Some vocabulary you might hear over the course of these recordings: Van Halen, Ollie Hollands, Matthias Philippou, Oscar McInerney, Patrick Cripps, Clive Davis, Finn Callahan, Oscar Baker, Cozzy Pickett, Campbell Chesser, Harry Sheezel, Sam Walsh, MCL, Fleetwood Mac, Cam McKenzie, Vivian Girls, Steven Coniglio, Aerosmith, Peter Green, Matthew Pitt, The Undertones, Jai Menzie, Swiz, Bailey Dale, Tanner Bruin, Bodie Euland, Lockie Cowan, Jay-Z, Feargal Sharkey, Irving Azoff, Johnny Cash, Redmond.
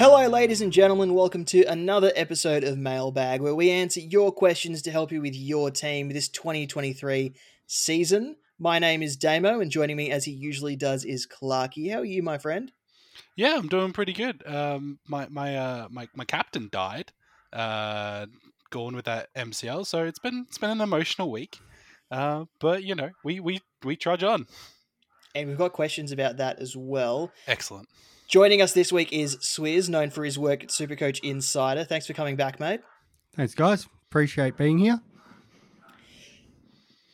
Hello, ladies and gentlemen. Welcome to another episode of Mailbag, where we answer your questions to help you with your team this 2023 season. My name is Damo, and joining me, as he usually does, is Clarky. How are you, my friend? Yeah, I'm doing pretty good. My captain died, going with that MCL, so it's been an emotional week. But you know, we trudge on, and we've got questions about that as well. Excellent. Joining us this week is Swiz, known for his work at Supercoach Insider. Thanks for coming back, mate. Thanks, guys. Appreciate being here.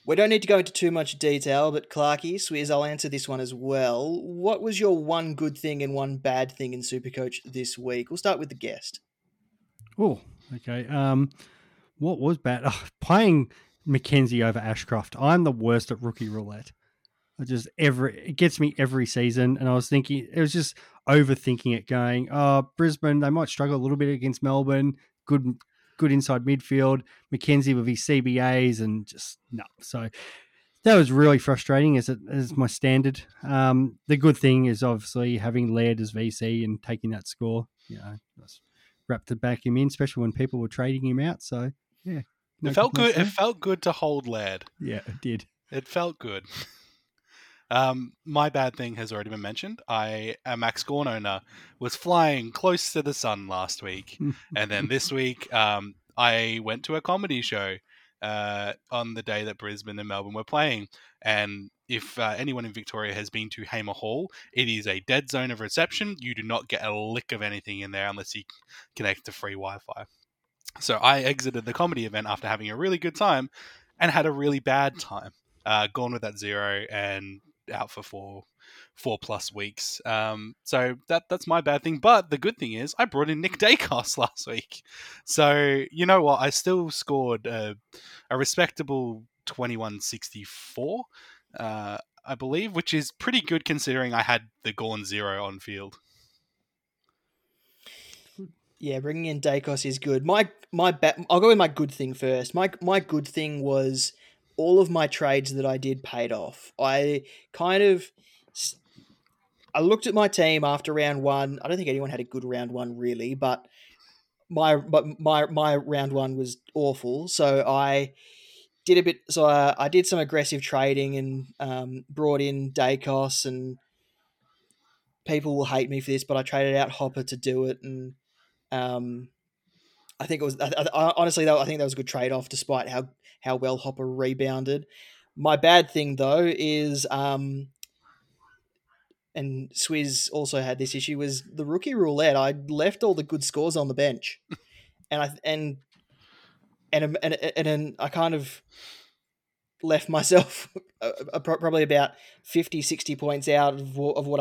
We don't need to go into too much detail, but Clarky, Swiz, I'll answer this one as well. What was your one good thing and one bad thing in Supercoach this week? We'll start with the guest. Oh, okay. What was bad? Playing McKenzie over Ashcroft. I'm the worst at rookie roulette. It gets me every season, and I was thinking, it was just overthinking it, going, Brisbane, they might struggle a little bit against Melbourne. Good inside midfield. McKenzie with his CBAs and just no. So that was really frustrating as my standard. The good thing is obviously having Laird as VC and taking that score. You know, wrapped to back him in, especially when people were trading him out. So yeah, it felt good. It felt good to hold Laird. Yeah, it did. It felt good. My bad thing has already been mentioned. A Max Gawn owner was flying close to the sun last week. And then this week, I went to a comedy show on the day that Brisbane and Melbourne were playing. And if anyone in Victoria has been to Hamer Hall, it is a dead zone of reception. You do not get a lick of anything in there unless you connect to free Wi-Fi. So I exited the comedy event after having a really good time and had a really bad time. Gone with that zero and out for four plus weeks. So that's my bad thing. But the good thing is I brought in Nick Daicos last week. So you know what? I still scored a respectable 2164, I believe, which is pretty good considering I had the Gawn zero on field. Yeah, bringing in Daicos is good. I'll go with my good thing first. My good thing was all of my trades that I did paid off. I looked at my team after round one. I don't think anyone had a good round one really, but my round one was awful. So I did some aggressive trading and brought in Daicos, and people will hate me for this, but I traded out Hopper to do it. And I think it was, I think that was a good trade-off despite how well Hopper rebounded. My bad thing, though, is, and Swiz also had this issue, was the rookie roulette. I left all the good scores on the bench. And I kind of left myself probably about 50, 60 points out of what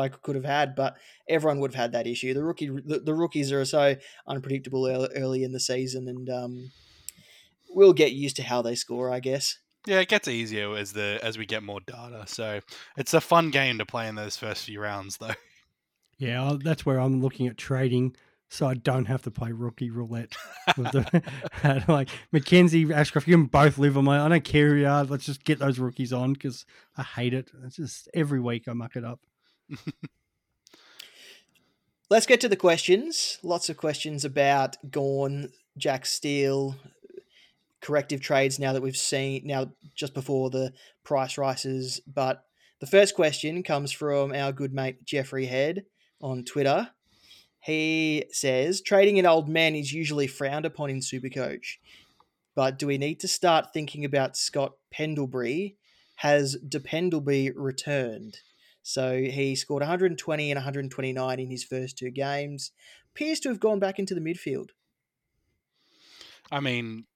I could have had, but everyone would have had that issue. The rookies are so unpredictable early in the season, and we'll get used to how they score, I guess. Yeah, it gets easier as we get more data. So it's a fun game to play in those first few rounds, though. Yeah, that's where I'm looking at trading, so I don't have to play rookie roulette. Like McKenzie, Ashcroft, you can both live on my... I don't care who you are. Let's just get those rookies on because I hate it. It's just every week I muck it up. Let's get to the questions. Lots of questions about Gawn, Jack Steele, corrective trades now that we've seen... Now, just before the price rises. But the first question comes from our good mate Jeffrey Head on Twitter. He says, trading an old man is usually frowned upon in Supercoach, but do we need to start thinking about Scott Pendlebury? Has Dependleby returned? So he scored 120 and 129 in his first two games. Appears to have gone back into the midfield. I mean,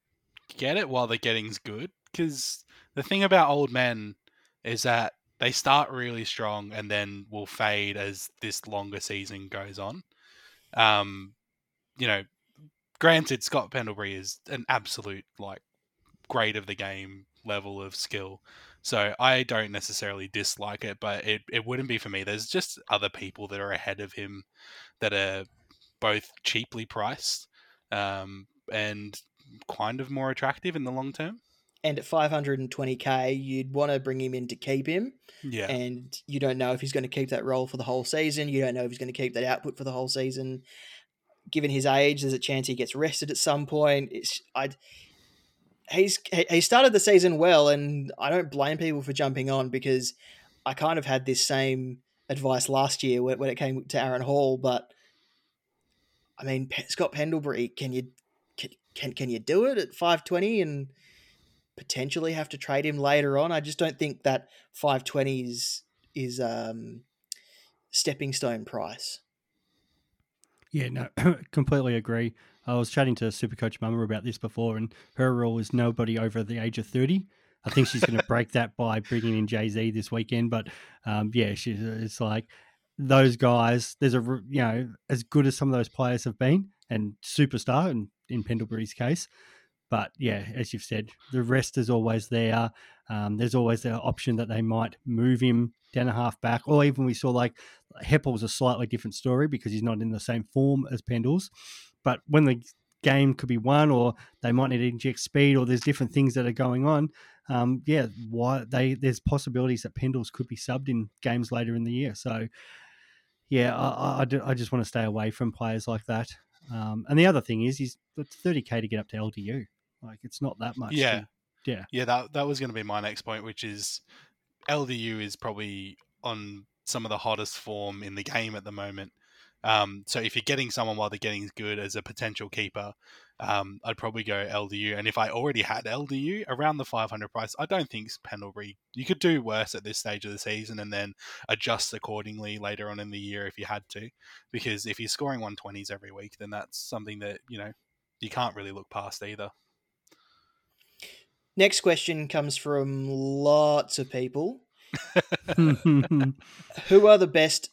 get it while the getting's good, because the thing about old men is that they start really strong and then will fade as this longer season goes on. You know, granted, Scott Pendlebury is an absolute grade of the game level of skill, so I don't necessarily dislike it, but it wouldn't be for me. There's just other people that are ahead of him that are both cheaply priced and kind of more attractive in the long term. And at 520K, you'd want to bring him in to keep him. Yeah. And you don't know if he's going to keep that role for the whole season. You don't know if he's going to keep that output for the whole season. Given his age, there's a chance he gets rested at some point. He started the season well, and I don't blame people for jumping on, because I kind of had this same advice last year when it came to Aaron Hall. But I mean, Scott Pendlebury, can you do it at 520 and potentially have to trade him later on? I just don't think that 520 is stepping stone price. Yeah, no, completely agree. I was chatting to Supercoach Mama about this before, and her rule is nobody over the age of 30. I think she's going to break that by bringing in Jay-Z this weekend. But yeah, it's like those guys. There's as good as some of those players have been, and superstar, and in Pendlebury's case. But yeah, as you've said, the rest is always there. There's always the option that they might move him down a half back, or even we saw like Heppel's a slightly different story because he's not in the same form as Pendles. But when the game could be won, or they might need to inject speed, or there's different things that are going on, there's possibilities that Pendles could be subbed in games later in the year. So, yeah, I just want to stay away from players like that. And the other thing is it's 30K to get up to LDU. Like, it's not that much. Yeah. That was going to be my next point, which is LDU is probably on some of the hottest form in the game at the moment. So if you're getting someone while they're getting good as a potential keeper, I'd probably go LDU. And if I already had LDU around the 500 price, I don't think Pendlebury, you could do worse at this stage of the season and then adjust accordingly later on in the year if you had to, because if you're scoring 120s every week, then that's something that, you know, you can't really look past either. Next question comes from lots of people. Who are the best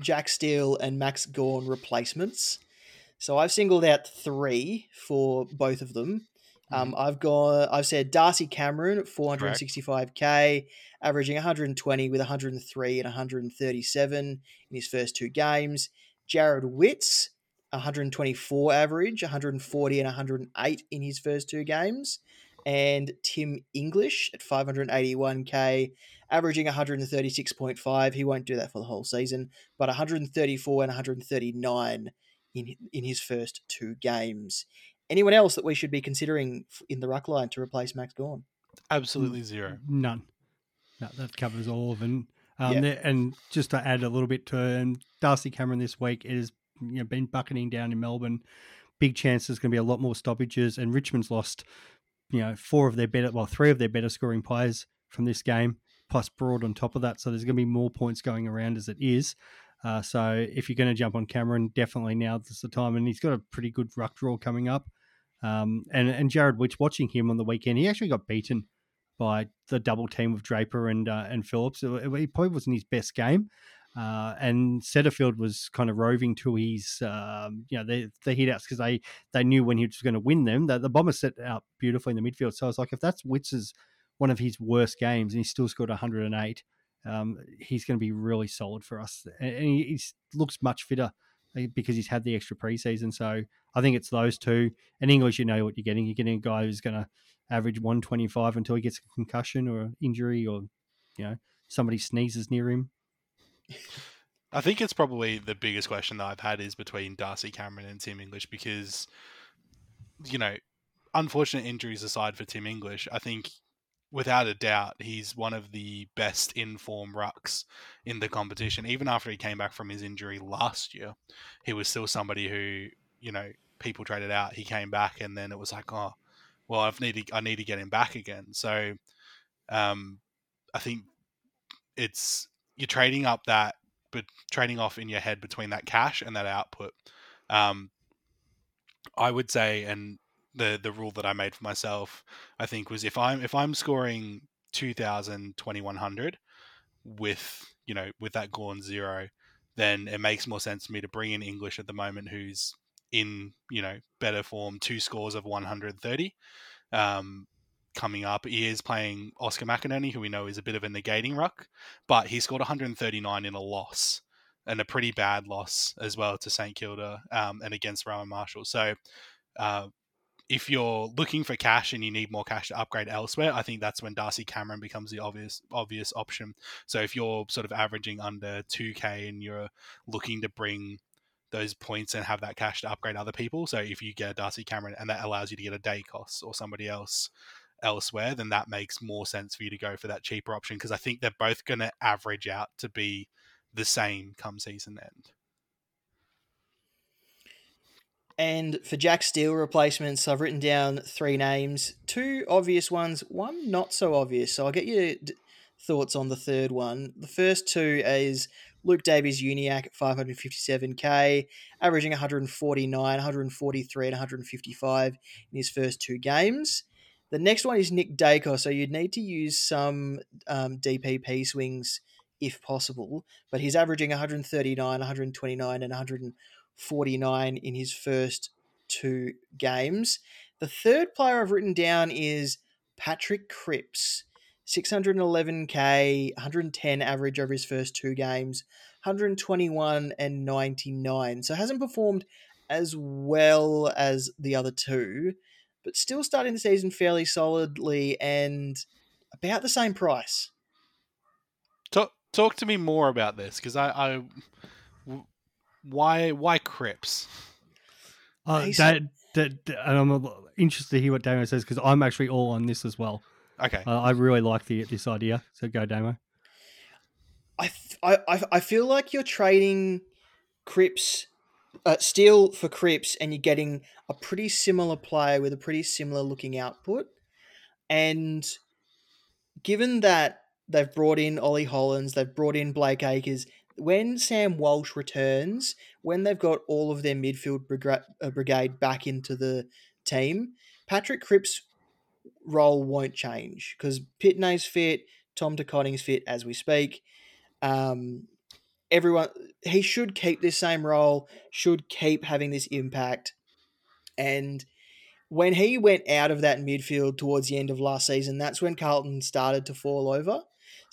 Jack Steele and Max Gawn replacements? So I've singled out three for both of them. I've said Darcy Cameron at 465K, averaging 120 with 103 and 137 in his first two games. Jarrod Witts, 124 average, 140 and 108 in his first two games. And Tim English at 581K, averaging 136.5. He won't do that for the whole season, but 134 and 139 in his first two games. Anyone else that we should be considering in the ruck line to replace Max Gawn? Absolutely zero. None. No, that covers all of them. And just to add a little bit to Darcy Cameron this week has been bucketing down in Melbourne. Big chance there's going to be a lot more stoppages, and Richmond's lost three of their better scoring players from this game, plus Broad on top of that. So there's going to be more points going around as it is. So if you're going to jump on Cameron, definitely now's the time. And he's got a pretty good ruck draw coming up. And Jarrod Witts, watching him on the weekend, he actually got beaten by the double team of Draper and Phillips. He probably wasn't his best game. And Setterfield was kind of roving to his, the hit outs because they knew when he was going to win them. The Bombers set out beautifully in the midfield. So I was like, if that's Witts' one of his worst games and he still scored 108, he's going to be really solid for us. And he looks much fitter because he's had the extra preseason. So I think it's those two. And English, you know what you're getting. You're getting a guy who's going to average 125 until he gets a concussion or an injury or, somebody sneezes near him. I think it's probably the biggest question that I've had is between Darcy Cameron and Tim English because, unfortunate injuries aside for Tim English, I think without a doubt he's one of the best in-form rucks in the competition. Even after he came back from his injury last year, he was still somebody who, people traded out. He came back and then it was like, oh, well, I need to get him back again. So I think it's... You're trading off in your head between that cash and that output. I would say, and the rule that I made for myself, I think, was if I'm scoring 2,000, 2,100 with that Gawn zero, then it makes more sense to me to bring in English at the moment, who's in better form, 2 scores of 130. Coming up, he is playing Oscar McInerney, who we know is a bit of a negating ruck, but he scored 139 in a loss, and a pretty bad loss as well to St Kilda, and against Rowan Marshall. So if you're looking for cash and you need more cash to upgrade elsewhere, I think that's when Darcy Cameron becomes the obvious option. So if you're sort of averaging under 2K and you're looking to bring those points and have that cash to upgrade other people, so if you get a Darcy Cameron and that allows you to get a Daicos or somebody else elsewhere, then that makes more sense for you to go for that cheaper option, because I think they're both going to average out to be the same come season end. And for Jack Steele replacements, I've written down three names, two obvious ones, one not so obvious. So I'll get your thoughts on the third one. The first two is Luke Davies-Uniacke at 557k, averaging 149, 143 and 155 in his first two games. The next one is Nick Daicos, so you'd need to use some DPP swings if possible, but he's averaging 139, 129 and 149 in his first two games. The third player I've written down is Patrick Cripps, 611k, 110 average over his first two games, 121 and 99. So hasn't performed as well as the other two, but still starting the season fairly solidly and about the same price. Talk to me more about this, because why Cripps? I'm interested to hear what Damo says, because I'm actually all on this as well. Okay, I really like this idea. So go, Damo. I feel like you're trading Cripps. Steele for Cripps, and you're getting a pretty similar player with a pretty similar looking output. And given that they've brought in Ollie Hollands, they've brought in Blake Acres, when Sam Walsh returns, when they've got all of their midfield brigade back into the team, Patrick Cripps' role won't change because Pitney's fit, Tom DeConning's fit as we speak. He should keep this same role, should keep having this impact. And when he went out of that midfield towards the end of last season, that's when Carlton started to fall over.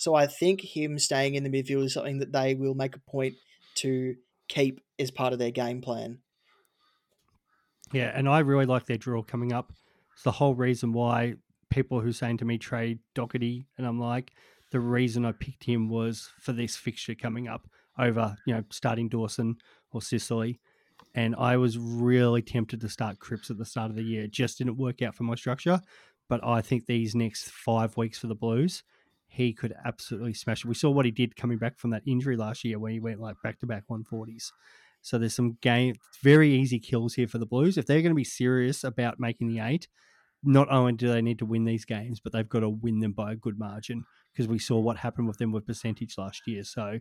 So I think him staying in the midfield is something that they will make a point to keep as part of their game plan. Yeah, and I really like their draw coming up. It's the whole reason why people who are saying to me, trade Doherty, and I'm like, the reason I picked him was for this fixture coming up over, starting Dawson or Sicily. And I was really tempted to start Cripps at the start of the year. It just didn't work out for my structure. But I think these next 5 weeks for the Blues, he could absolutely smash it. We saw what he did coming back from that injury last year where he went like back-to-back 140s. So there's some very easy kills here for the Blues. If they're going to be serious about making the eight, not only do they need to win these games, but they've got to win them by a good margin, because we saw what happened with them with percentage last year. So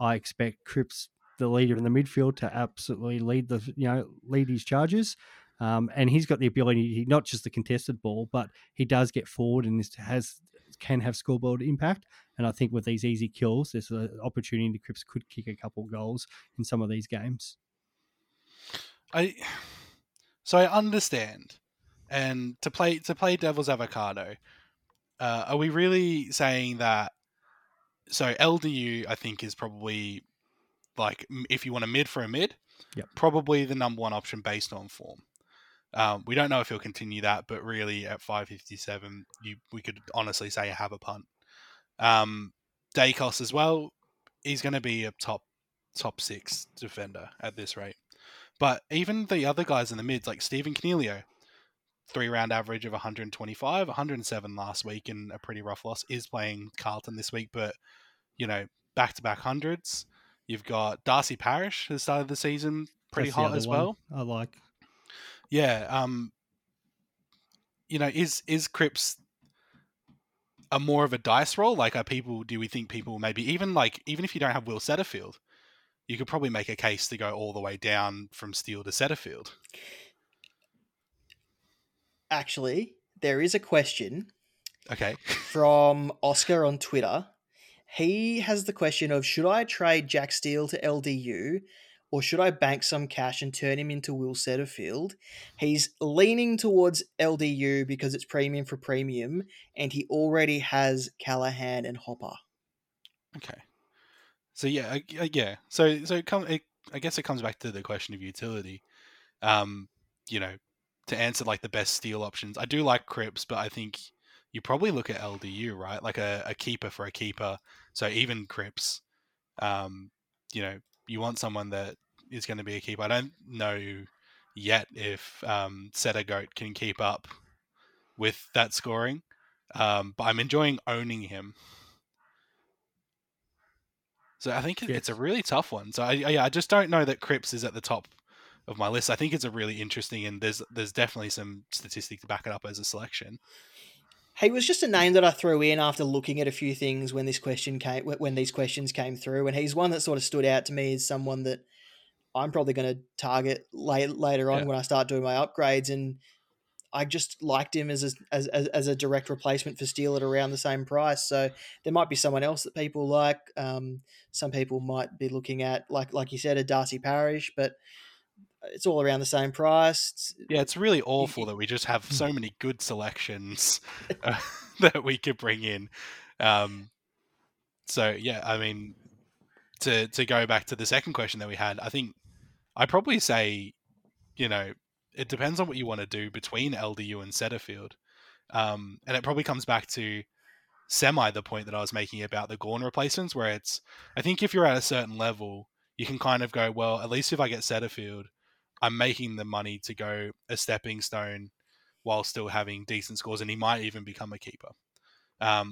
I expect Cripps, the leader in the midfield, to absolutely lead his charges. And he's got the ability, not just the contested ball, but he does get forward and can have scoreboard impact. And I think with these easy kills, there's an opportunity that Cripps could kick a couple of goals in some of these games. So I understand. And to play devil's avocado, are we really saying that? So LDU, I think, is probably, like, if you want a mid for a mid, yep, probably the number one option based on form. We don't know if he'll continue that, but really at 557, we could honestly say have a punt. Daicos as well, he's going to be a top six defender at this rate. But even the other guys in the mids, like Steven Coniglio, 3-round average of 125, 107 last week in a pretty rough loss, is playing Carlton this week, but, back-to-back hundreds. You've got Darcy Parish has started the season pretty hot as well. I like. Yeah. Is Cripps a more of a dice roll? Like, do we think people maybe even if you don't have Will Setterfield, you could probably make a case to go all the way down from Steele to Setterfield. Actually, there is a question. Okay. From Oscar on Twitter. He has the question of, should I trade Jack Steele to LDU or should I bank some cash and turn him into Will Setterfield? He's leaning towards LDU because it's premium for premium and he already has Callahan and Hopper. Okay. So, yeah. So I guess it comes back to the question of utility. to answer like the best Steele options. I do like Cripps, but I think you probably look at LDU, right? Like a keeper for a keeper. So even Cripps, you know, you want someone that is going to be a keeper. I don't know yet if Settergoat can keep up with that scoring, but I'm enjoying owning him. So I think it's a really tough one. So I just don't know that Cripps is at the top of my list. I think it's a really interesting, and there's definitely some statistic to back it up as a selection. Hey, it was just a name that I threw in after looking at a few things when this question came, when these questions came through, and he's one that sort of stood out to me as someone that I'm probably going to target later on when I start doing my upgrades, and I just liked him as a direct replacement for Steele at around the same price. So there might be someone else that people like. Some people might be looking at, like you said, a Darcy Parish, but it's all around the same price. It's really awful that we just have so many good selections that we could bring in. So yeah, I mean, to go back to the second question that we had, I think I'd probably say, you know, it depends on what you want to do between LDU and Setterfield. And it probably comes back to the point that I was making about the Gawn replacements, where it's, I think if you're at a certain level, you can kind of go, well, at least if I get Setterfield, I'm making the money to go a stepping stone while still having decent scores, and he might even become a keeper.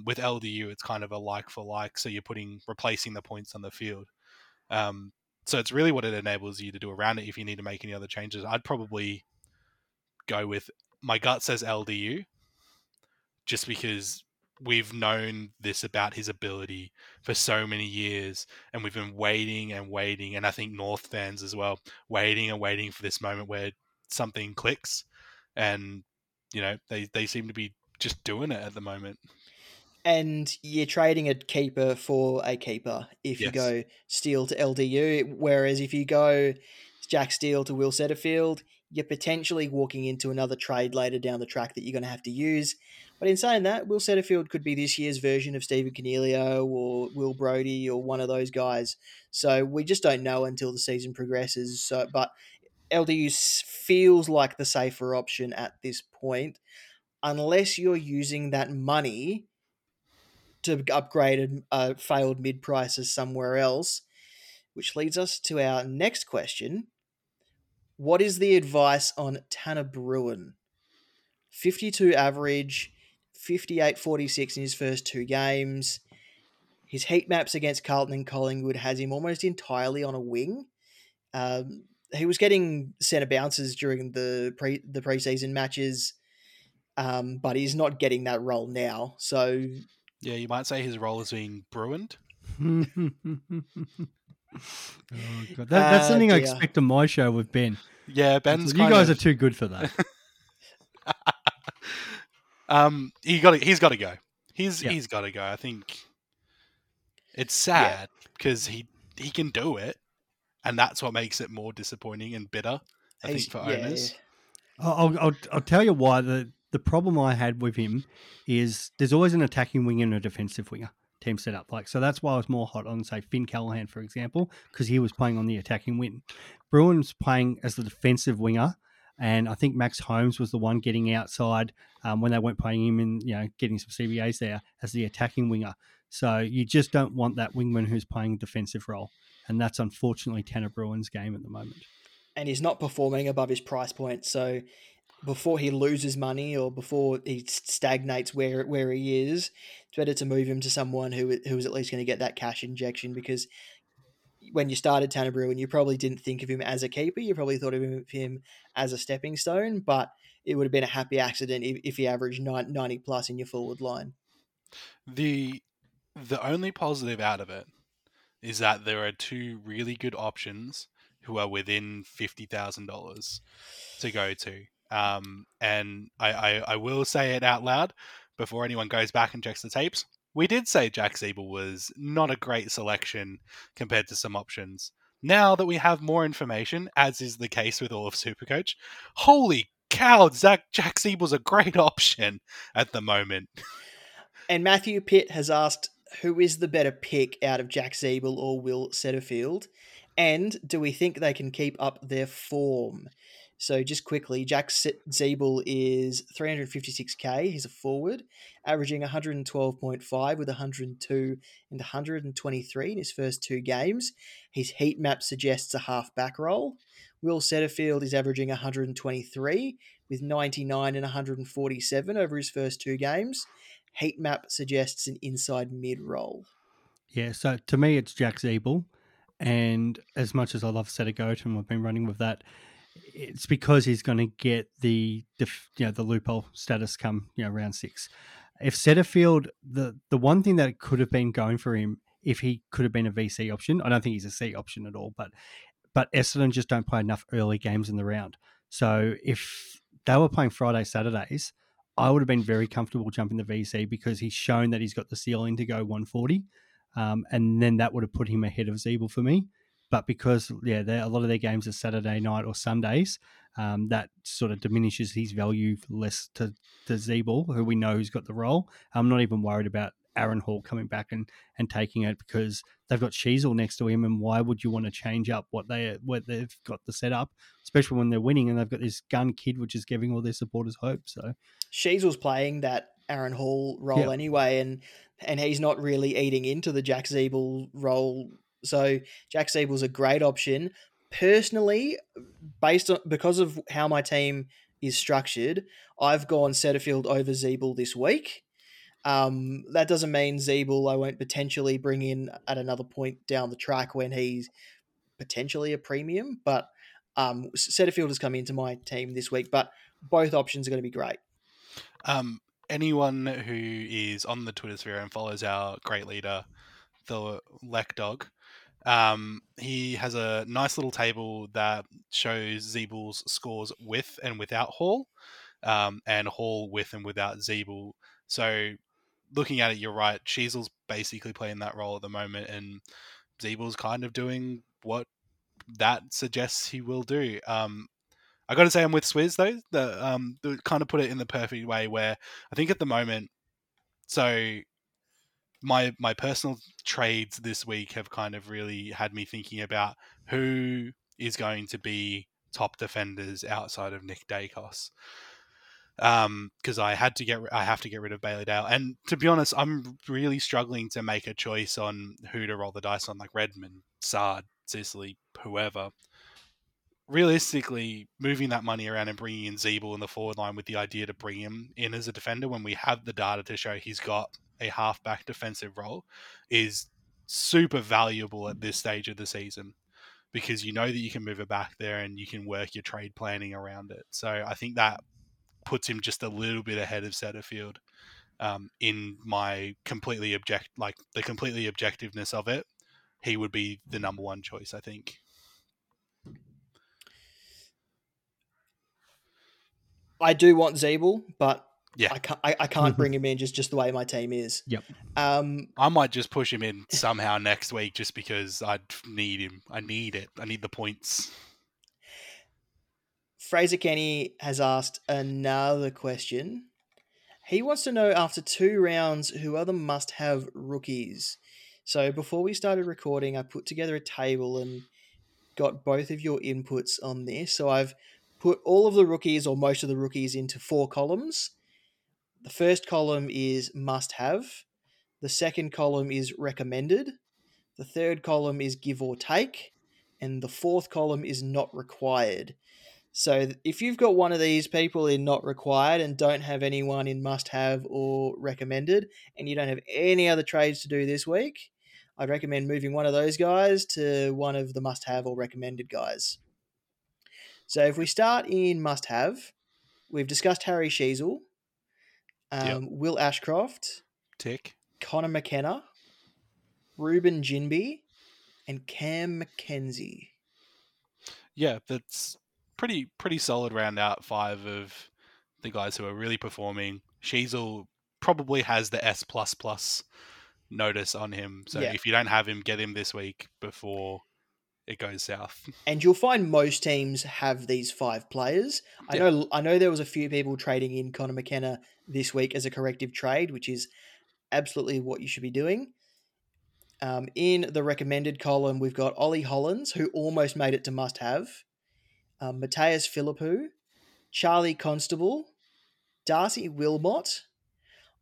With LDU, it's kind of a like for like, so you're replacing the points on the field. So it's really what it enables you to do around it if you need to make any other changes. I'd probably go with, my gut says LDU, just because we've known this about his ability for so many years, and we've been waiting and waiting, and I think North fans as well, waiting and waiting for this moment where something clicks, and you know, they seem to be just doing it at the moment. And you're trading a keeper for a keeper if you go Steele to LDU, whereas if you go Jack Steele to Will Setterfield, you're potentially walking into another trade later down the track that you're going to have to use. But in saying that, Will Setterfield could be this year's version of Steven Coniglio or Will Brody or one of those guys. So we just don't know until the season progresses. So, but LDU feels like the safer option at this point, unless you're using that money to upgrade a failed mid-prices somewhere else, which leads us to our next question. What is the advice on Tanner Bruin? 52 average, 58.46 in his first two games. His heat maps against Carlton and Collingwood has him almost entirely on a wing. He was getting centre bounces during the preseason matches, but he's not getting that role now. So yeah, you might say his role is being Bruined. Oh, God. That's something I expect on my show with Ben. Yeah, Ben's you guys are too good for that. He's got to go. He's got to go. I think it's sad because he can do it, and that's what makes it more disappointing and bitter. I think for owners. Yeah. I'll tell you why. The problem I had with him is there's always an attacking winger and a defensive winger team set up. So that's why I was more hot on, say, Finn Callahan, for example, because he was playing on the attacking wing. Bruin's playing as the defensive winger, and I think Max Holmes was the one getting outside when they weren't playing him and, you know, getting some CBAs there as the attacking winger. So you just don't want that wingman who's playing a defensive role, and that's unfortunately Tanner Bruin's game at the moment. And he's not performing above his price point, so before he loses money or before he stagnates where he is, it's better to move him to someone who is at least going to get that cash injection, because when you started Tanner Bruin, you probably didn't think of him as a keeper. You probably thought of him as a stepping stone, but it would have been a happy accident if he averaged 90 plus in your forward line. The only positive out of it is that there are two really good options who are within $50,000 to go to. And I will say it out loud before anyone goes back and checks the tapes. We did say Jack Ziebell was not a great selection compared to some options. Now that we have more information, as is the case with all of Supercoach, holy cow, Jack Ziebell's a great option at the moment. And Matthew Pitt has asked, who is the better pick out of Jack Ziebell or Will Setterfield? And do we think they can keep up their form? So just quickly, Jack Ziebell is 356k. He's a forward, averaging 112.5 with 102 and 123 in his first two games. His heat map suggests a half-back role. Will Setterfield is averaging 123 with 99 and 147 over his first two games. Heat map suggests an inside mid role. Yeah, so to me it's Jack Ziebell. And as much as I love Setter Goat and I've been running with that, it's because he's going to get the loophole status come round six. If Setterfield, the one thing that could have been going for him, if he could have been a VC option, I don't think he's a C option at all, but Essendon just don't play enough early games in the round. So if they were playing Friday, Saturdays, I would have been very comfortable jumping the VC because he's shown that he's got the ceiling to go 140, and then that would have put him ahead of Ziebell for me. But because, a lot of their games are Saturday night or Sundays, that sort of diminishes his value less to Ziebell, who we know who's got the role. I'm not even worried about Aaron Hall coming back and taking it because they've got Sheezel next to him, and why would you want to change up what they've got the setup, especially when they're winning and they've got this gun kid which is giving all their supporters hope. So Sheezel's playing that Aaron Hall role anyway, and he's not really eating into the Jack Ziebell role. So Jack Ziebell's a great option. Personally, because of how my team is structured, I've gone Setterfield over Ziebell this week. That doesn't mean Ziebell I won't potentially bring in at another point down the track when he's potentially a premium, but Setterfield has come into my team this week, but both options are going to be great. Anyone who is on the Twitter sphere and follows our great leader, the Lek Dog, he has a nice little table that shows Ziebell's scores with and without Hall, and Hall with and without Ziebell. So looking at it, you're right. Sheezel's basically playing that role at the moment, and Ziebell's kind of doing what that suggests he will do. I got to say I'm with Swiz, though. They kind of put it in the perfect way where I think at the moment, so my personal trades this week have kind of really had me thinking about who is going to be top defenders outside of Nick Daicos. Because I have to get rid of Bailey Dale, and to be honest, I'm really struggling to make a choice on who to roll the dice on, like Redmond, Sard, Sicily, whoever. Realistically, moving that money around and bringing in Ziebell in the forward line with the idea to bring him in as a defender when we have the data to show he's got a halfback defensive role is super valuable at this stage of the season, because you know that you can move it back there and you can work your trade planning around it. So I think that puts him just a little bit ahead of Setterfield in my completely objectiveness of it. He would be the number one choice, I think. I do want Ziebell, but I can't bring him in just the way my team is. Yep. I might just push him in somehow next week just because I need him. I need it. I need the points. Fraser Kenny has asked another question. He wants to know, after two rounds, who are the must-have rookies? So before we started recording, I put together a table and got both of your inputs on this. So I've put all of the rookies, or most of the rookies, into four columns. The first column is must-have. The second column is recommended. The third column is give or take. And the fourth column is not required. So if you've got one of these people in not required and don't have anyone in must-have or recommended, and you don't have any other trades to do this week, I'd recommend moving one of those guys to one of the must-have or recommended guys. So if we start in must-have, we've discussed Harry Sheezel, Will Ashcroft, tick, Connor McKenna, Ruben Jinby, and Cam McKenzie. Yeah, that's pretty solid round out five of the guys who are really performing. Sheezel probably has the S++ notice on him. So if you don't have him, get him this week before it goes south. And you'll find most teams have these five players. I know there was a few people trading in Connor McKenna this week as a corrective trade, which is absolutely what you should be doing. In the recommended column, we've got Ollie Hollands, who almost made it to must-have. Matthias Philippou, Charlie Constable, Darcy Wilmot.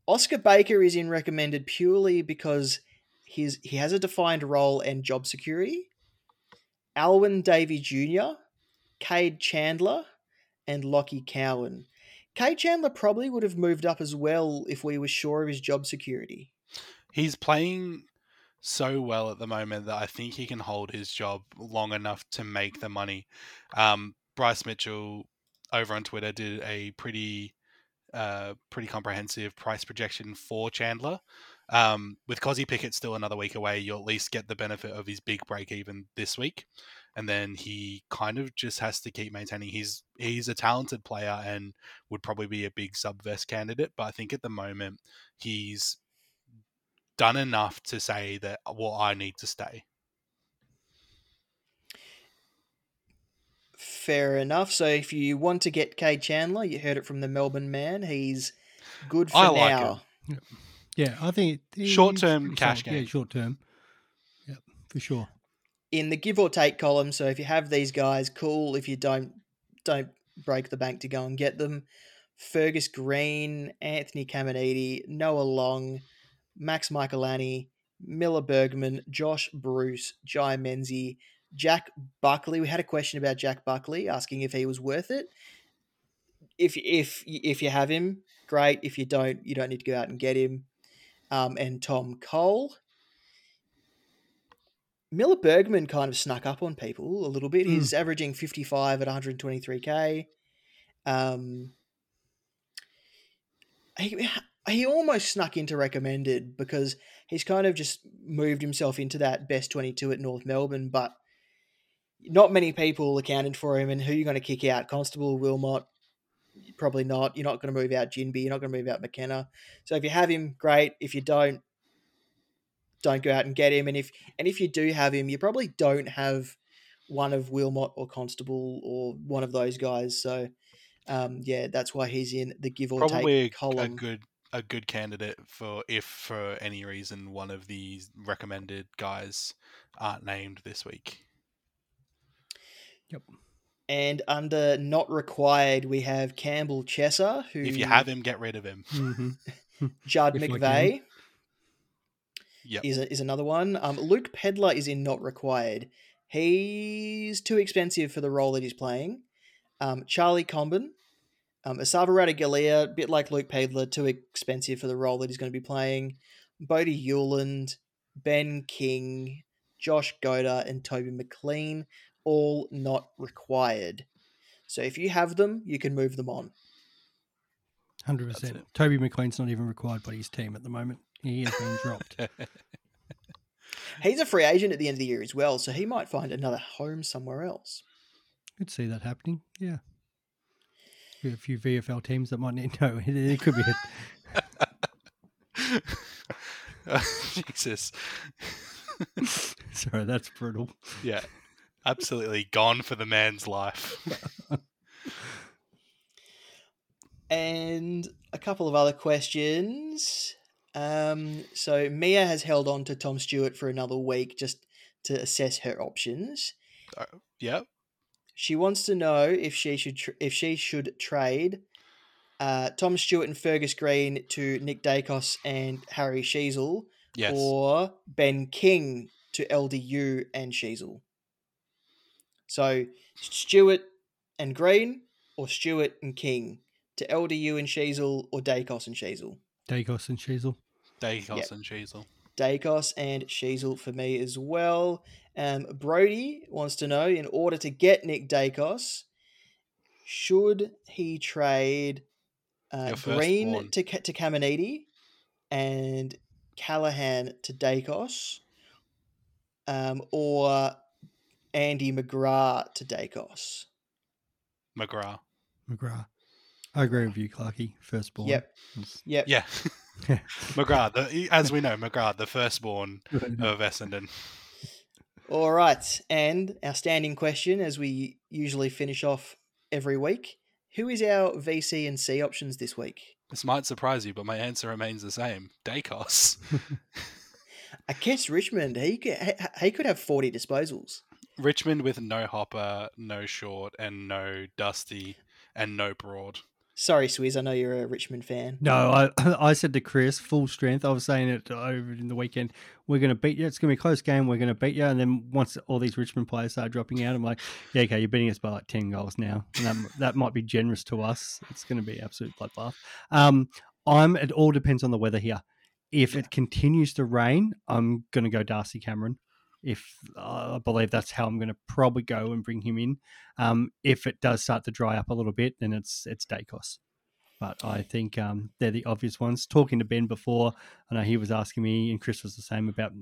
Oscar Baker is in recommended purely because he has a defined role and job security. Alwyn Davey Jr., Cade Chandler, and Lockie Cowan. Cade Chandler probably would have moved up as well if we were sure of his job security. He's playing so well at the moment that I think he can hold his job long enough to make the money. Bryce Mitchell over on Twitter did a pretty comprehensive price projection for Chandler. With Cozzy Pickett still another week away, you'll at least get the benefit of his big break even this week. And then he kind of just has to keep maintaining. He's a talented player and would probably be a big sub-vest candidate. But I think at the moment, he's done enough to say that, well, I need to stay. Fair enough. So if you want to get Cade Chandler, you heard it from the Melbourne man. He's good for now. It. Yeah, I think short-term cash game. Yeah, short-term. Yeah, for sure. In the give or take column, so if you have these guys, cool. If you don't break the bank to go and get them. Fergus Green, Anthony Caminiti, Noah Long, Max Michelani, Miller Bergman, Josh Bruce, Jai Menzie, Jack Buckley. We had a question about Jack Buckley, asking if he was worth it. If you have him, great. If you don't, you don't need to go out and get him. And Tom Cole. Miller Bergman kind of snuck up on people a little bit. He's averaging 55 at 123K. He almost snuck into recommended because he's kind of just moved himself into that best 22 at North Melbourne, but not many people accounted for him. And who are you going to kick out? Constable, Wilmot? Probably not. You're not going to move out Jinby. You're not going to move out McKenna. So if you have him, great. If you don't go out and get him. And if you do have him, you probably don't have one of Wilmot or Constable or one of those guys. So, yeah, that's why he's in the give or probably take column. A good candidate for if for any reason one of these recommended guys aren't named this week. Yep. And under not required, we have Campbell Chesser. Who, if you have him, get rid of him. Mm-hmm. Judd McVeigh. Yep. Is another one. Luke Pedler is in not required. He's too expensive for the role that he's playing. Charlie Comben. Asava Radaglia, a bit like Luke Pedler, too expensive for the role that he's going to be playing. Bodie Euland, Ben King, Josh Goda, and Toby McLean, all not required. So if you have them, you can move them on. 100%. Toby McLean's not even required by his team at the moment. He has been dropped. He's a free agent at the end of the year as well, so he might find another home somewhere else. Could see that happening, yeah. A few VFL teams that might need... No, it could be it. Jesus. Sorry, that's brutal. Yeah, absolutely gone for the man's life. And a couple of other questions... So Mia has held on to Tom Stewart for another week just to assess her options. Yeah. She wants to know if she should trade Tom Stewart and Fergus Green to Nick Daicos and Harry Sheezel, yes, or Ben King to LDU and Sheezel. So Stewart and Green or Stewart and King to LDU and Sheezel or Daicos and Sheezel. Daicos and Sheezel for me as well. Brody wants to know, in order to get Nick Daicos, should he trade Green to Caminiti and Callahan to Daicos, or Andy McGrath to Daicos? McGrath. I agree with you, Clarky. Firstborn. Yep. Yeah. McGrath, as we know, McGrath, the firstborn of Essendon. All right. And our standing question, as we usually finish off every week, who is our VC and C options this week? This might surprise you, but my answer remains the same. Daicos. I guess Richmond, he could have 40 disposals. Richmond with no Hopper, no Short, and no Dusty, and no Broad. Sorry, Swiz, I know you're a Richmond fan. No, I said to Chris, full strength, I was saying it over in the weekend, we're going to beat you. It's going to be a close game. We're going to beat you. And then once all these Richmond players start dropping out, I'm like, yeah, okay, you're beating us by like 10 goals now. And that might be generous to us. It's going to be absolute bloodbath. It all depends on the weather here. If it continues to rain, I'm going to go Darcy Cameron. If I believe that's how I'm going to probably go and bring him in. If it does start to dry up a little bit, then it's Daicos. But I think they're the obvious ones. Talking to Ben before, I know he was asking me, and Chris was the same, about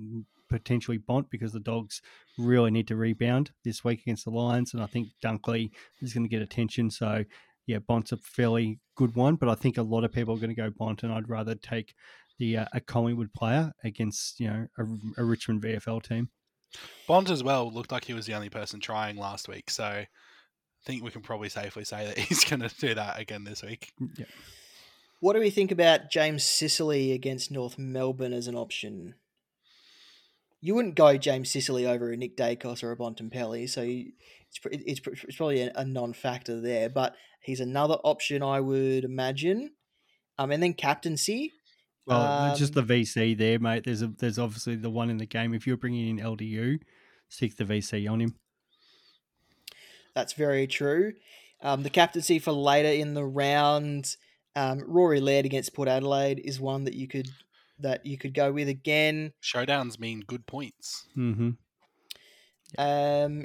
potentially Bont, because the Dogs really need to rebound this week against the Lions, and I think Dunkley is going to get attention. So, yeah, Bont's a fairly good one, but I think a lot of people are going to go Bont, and I'd rather take a Collingwood player against a Richmond VFL team. Bond as well looked like he was the only person trying last week, so I think we can probably safely say that he's going to do that again this week. Yep. What do we think about James Sicily against North Melbourne as an option? You wouldn't go James Sicily over a Nick Daicos or a Bontempelli, so it's probably a non-factor there, but he's another option I would imagine. And then captaincy. Well, just the VC there, mate. There's obviously the one in the game. If you're bringing in LDU, stick the VC on him. That's very true. The captaincy for later in the round, Rory Laird against Port Adelaide is one that you could go with again. Showdowns mean good points. Mm-hmm.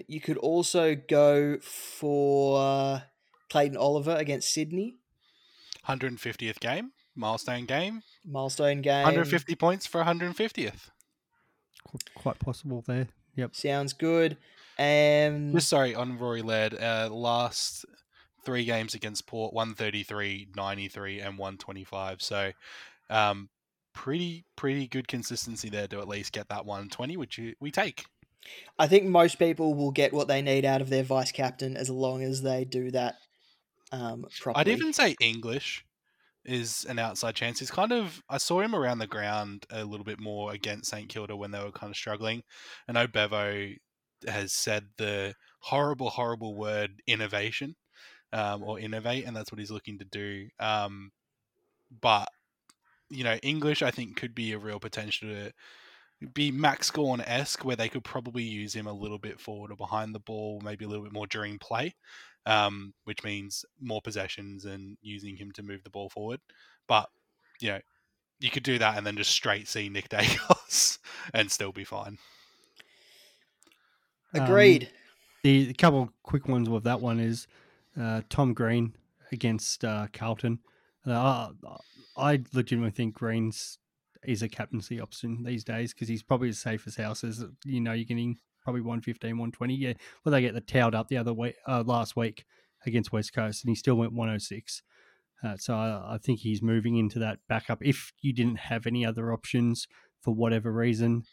You could also go for Clayton Oliver against Sydney. 150th game. Milestone game. 150 points for 150th. Quite possible there. Yep. Sounds good. And just sorry on Rory Laird. Last three games against Port: 133, 93, and 125. So, pretty good consistency there to at least get that 120, which we take. I think most people will get what they need out of their vice captain as long as they do that properly. I'd even say English is an outside chance. He's kind of, I saw him around the ground a little bit more against St Kilda when they were kind of struggling. I know Bevo has said the horrible word innovation, or innovate, and that's what he's looking to do. But English, I think, could be a real potential to be Max Gawn-esque, where they could probably use him a little bit forward or behind the ball, maybe a little bit more during play. Which means more possessions and using him to move the ball forward. But, you could do that and then just straight see Nick Daicos and still be fine. Agreed. The couple of quick ones with that one is Tom Green against Carlton. I legitimately think Green's is a captaincy option these days because he's probably as safe as houses. You're getting probably 115, 120. Yeah, well, they get the towed up the other way last week against West Coast, and he still went 106. So I think he's moving into that backup if you didn't have any other options for whatever reason.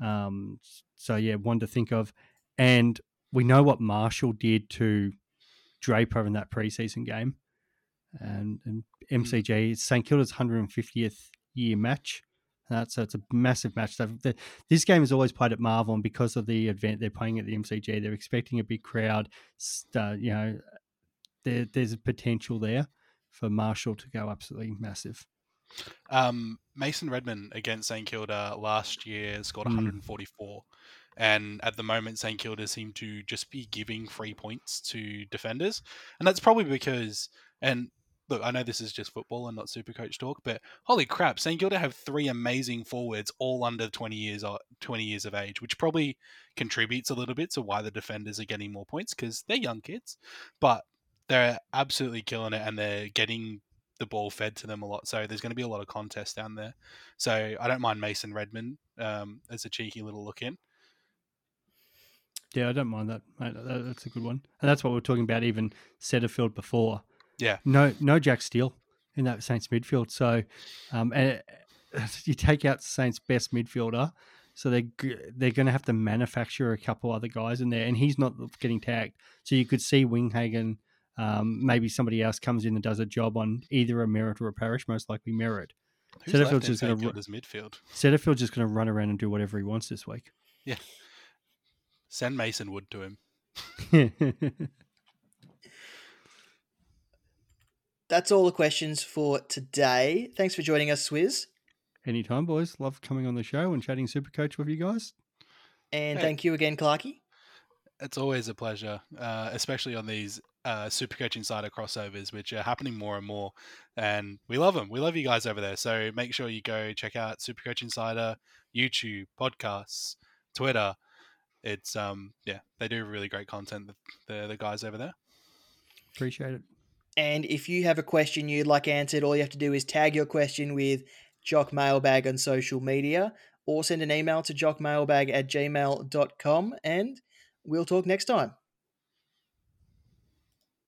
So yeah, one to think of. And we know what Marshall did to Draper in that preseason game, and MCG, St Kilda's 150th year match. So it's a massive match. This game is always played at Marvel, and because of the event they're playing at the MCG, they're expecting a big crowd. There's a potential there for Marshall to go absolutely massive. Mason Redmond against St Kilda last year scored 144. And at the moment, St Kilda seem to just be giving free points to defenders. And that's probably because... Look, I know this is just football and not Supercoach talk, but holy crap, St Kilda have three amazing forwards all under 20 years of age, which probably contributes a little bit to why the defenders are getting more points, because they're young kids, but they're absolutely killing it and they're getting the ball fed to them a lot. So there's going to be a lot of contest down there. So I don't mind Mason Redmond as a cheeky little look in. Yeah, I don't mind that, mate. That's a good one. And that's what we were talking about even Setterfield before. Yeah. No Jack Steele in that Saints midfield. So you take out Saints' best midfielder, so they're going to have to manufacture a couple other guys in there, and he's not getting tagged. So you could see Winghagen, maybe somebody else comes in and does a job on either a Merritt or a Parish, most likely Merritt. Setterfield's just going to run around and do whatever he wants this week. Yeah. Send Mason Wood to him. That's all the questions for today. Thanks for joining us, Swiz. Anytime, boys. Love coming on the show and chatting Supercoach with you guys. And thank you again, Clarky. It's always a pleasure, especially on these Supercoach Insider crossovers, which are happening more and more. And we love them. We love you guys over there. So make sure you go check out Supercoach Insider, YouTube, podcasts, Twitter. It's they do really great content, the guys over there. Appreciate it. And if you have a question you'd like answered, all you have to do is tag your question with Jock Mailbag on social media or send an email to jockmailbag@gmail.com, and we'll talk next time.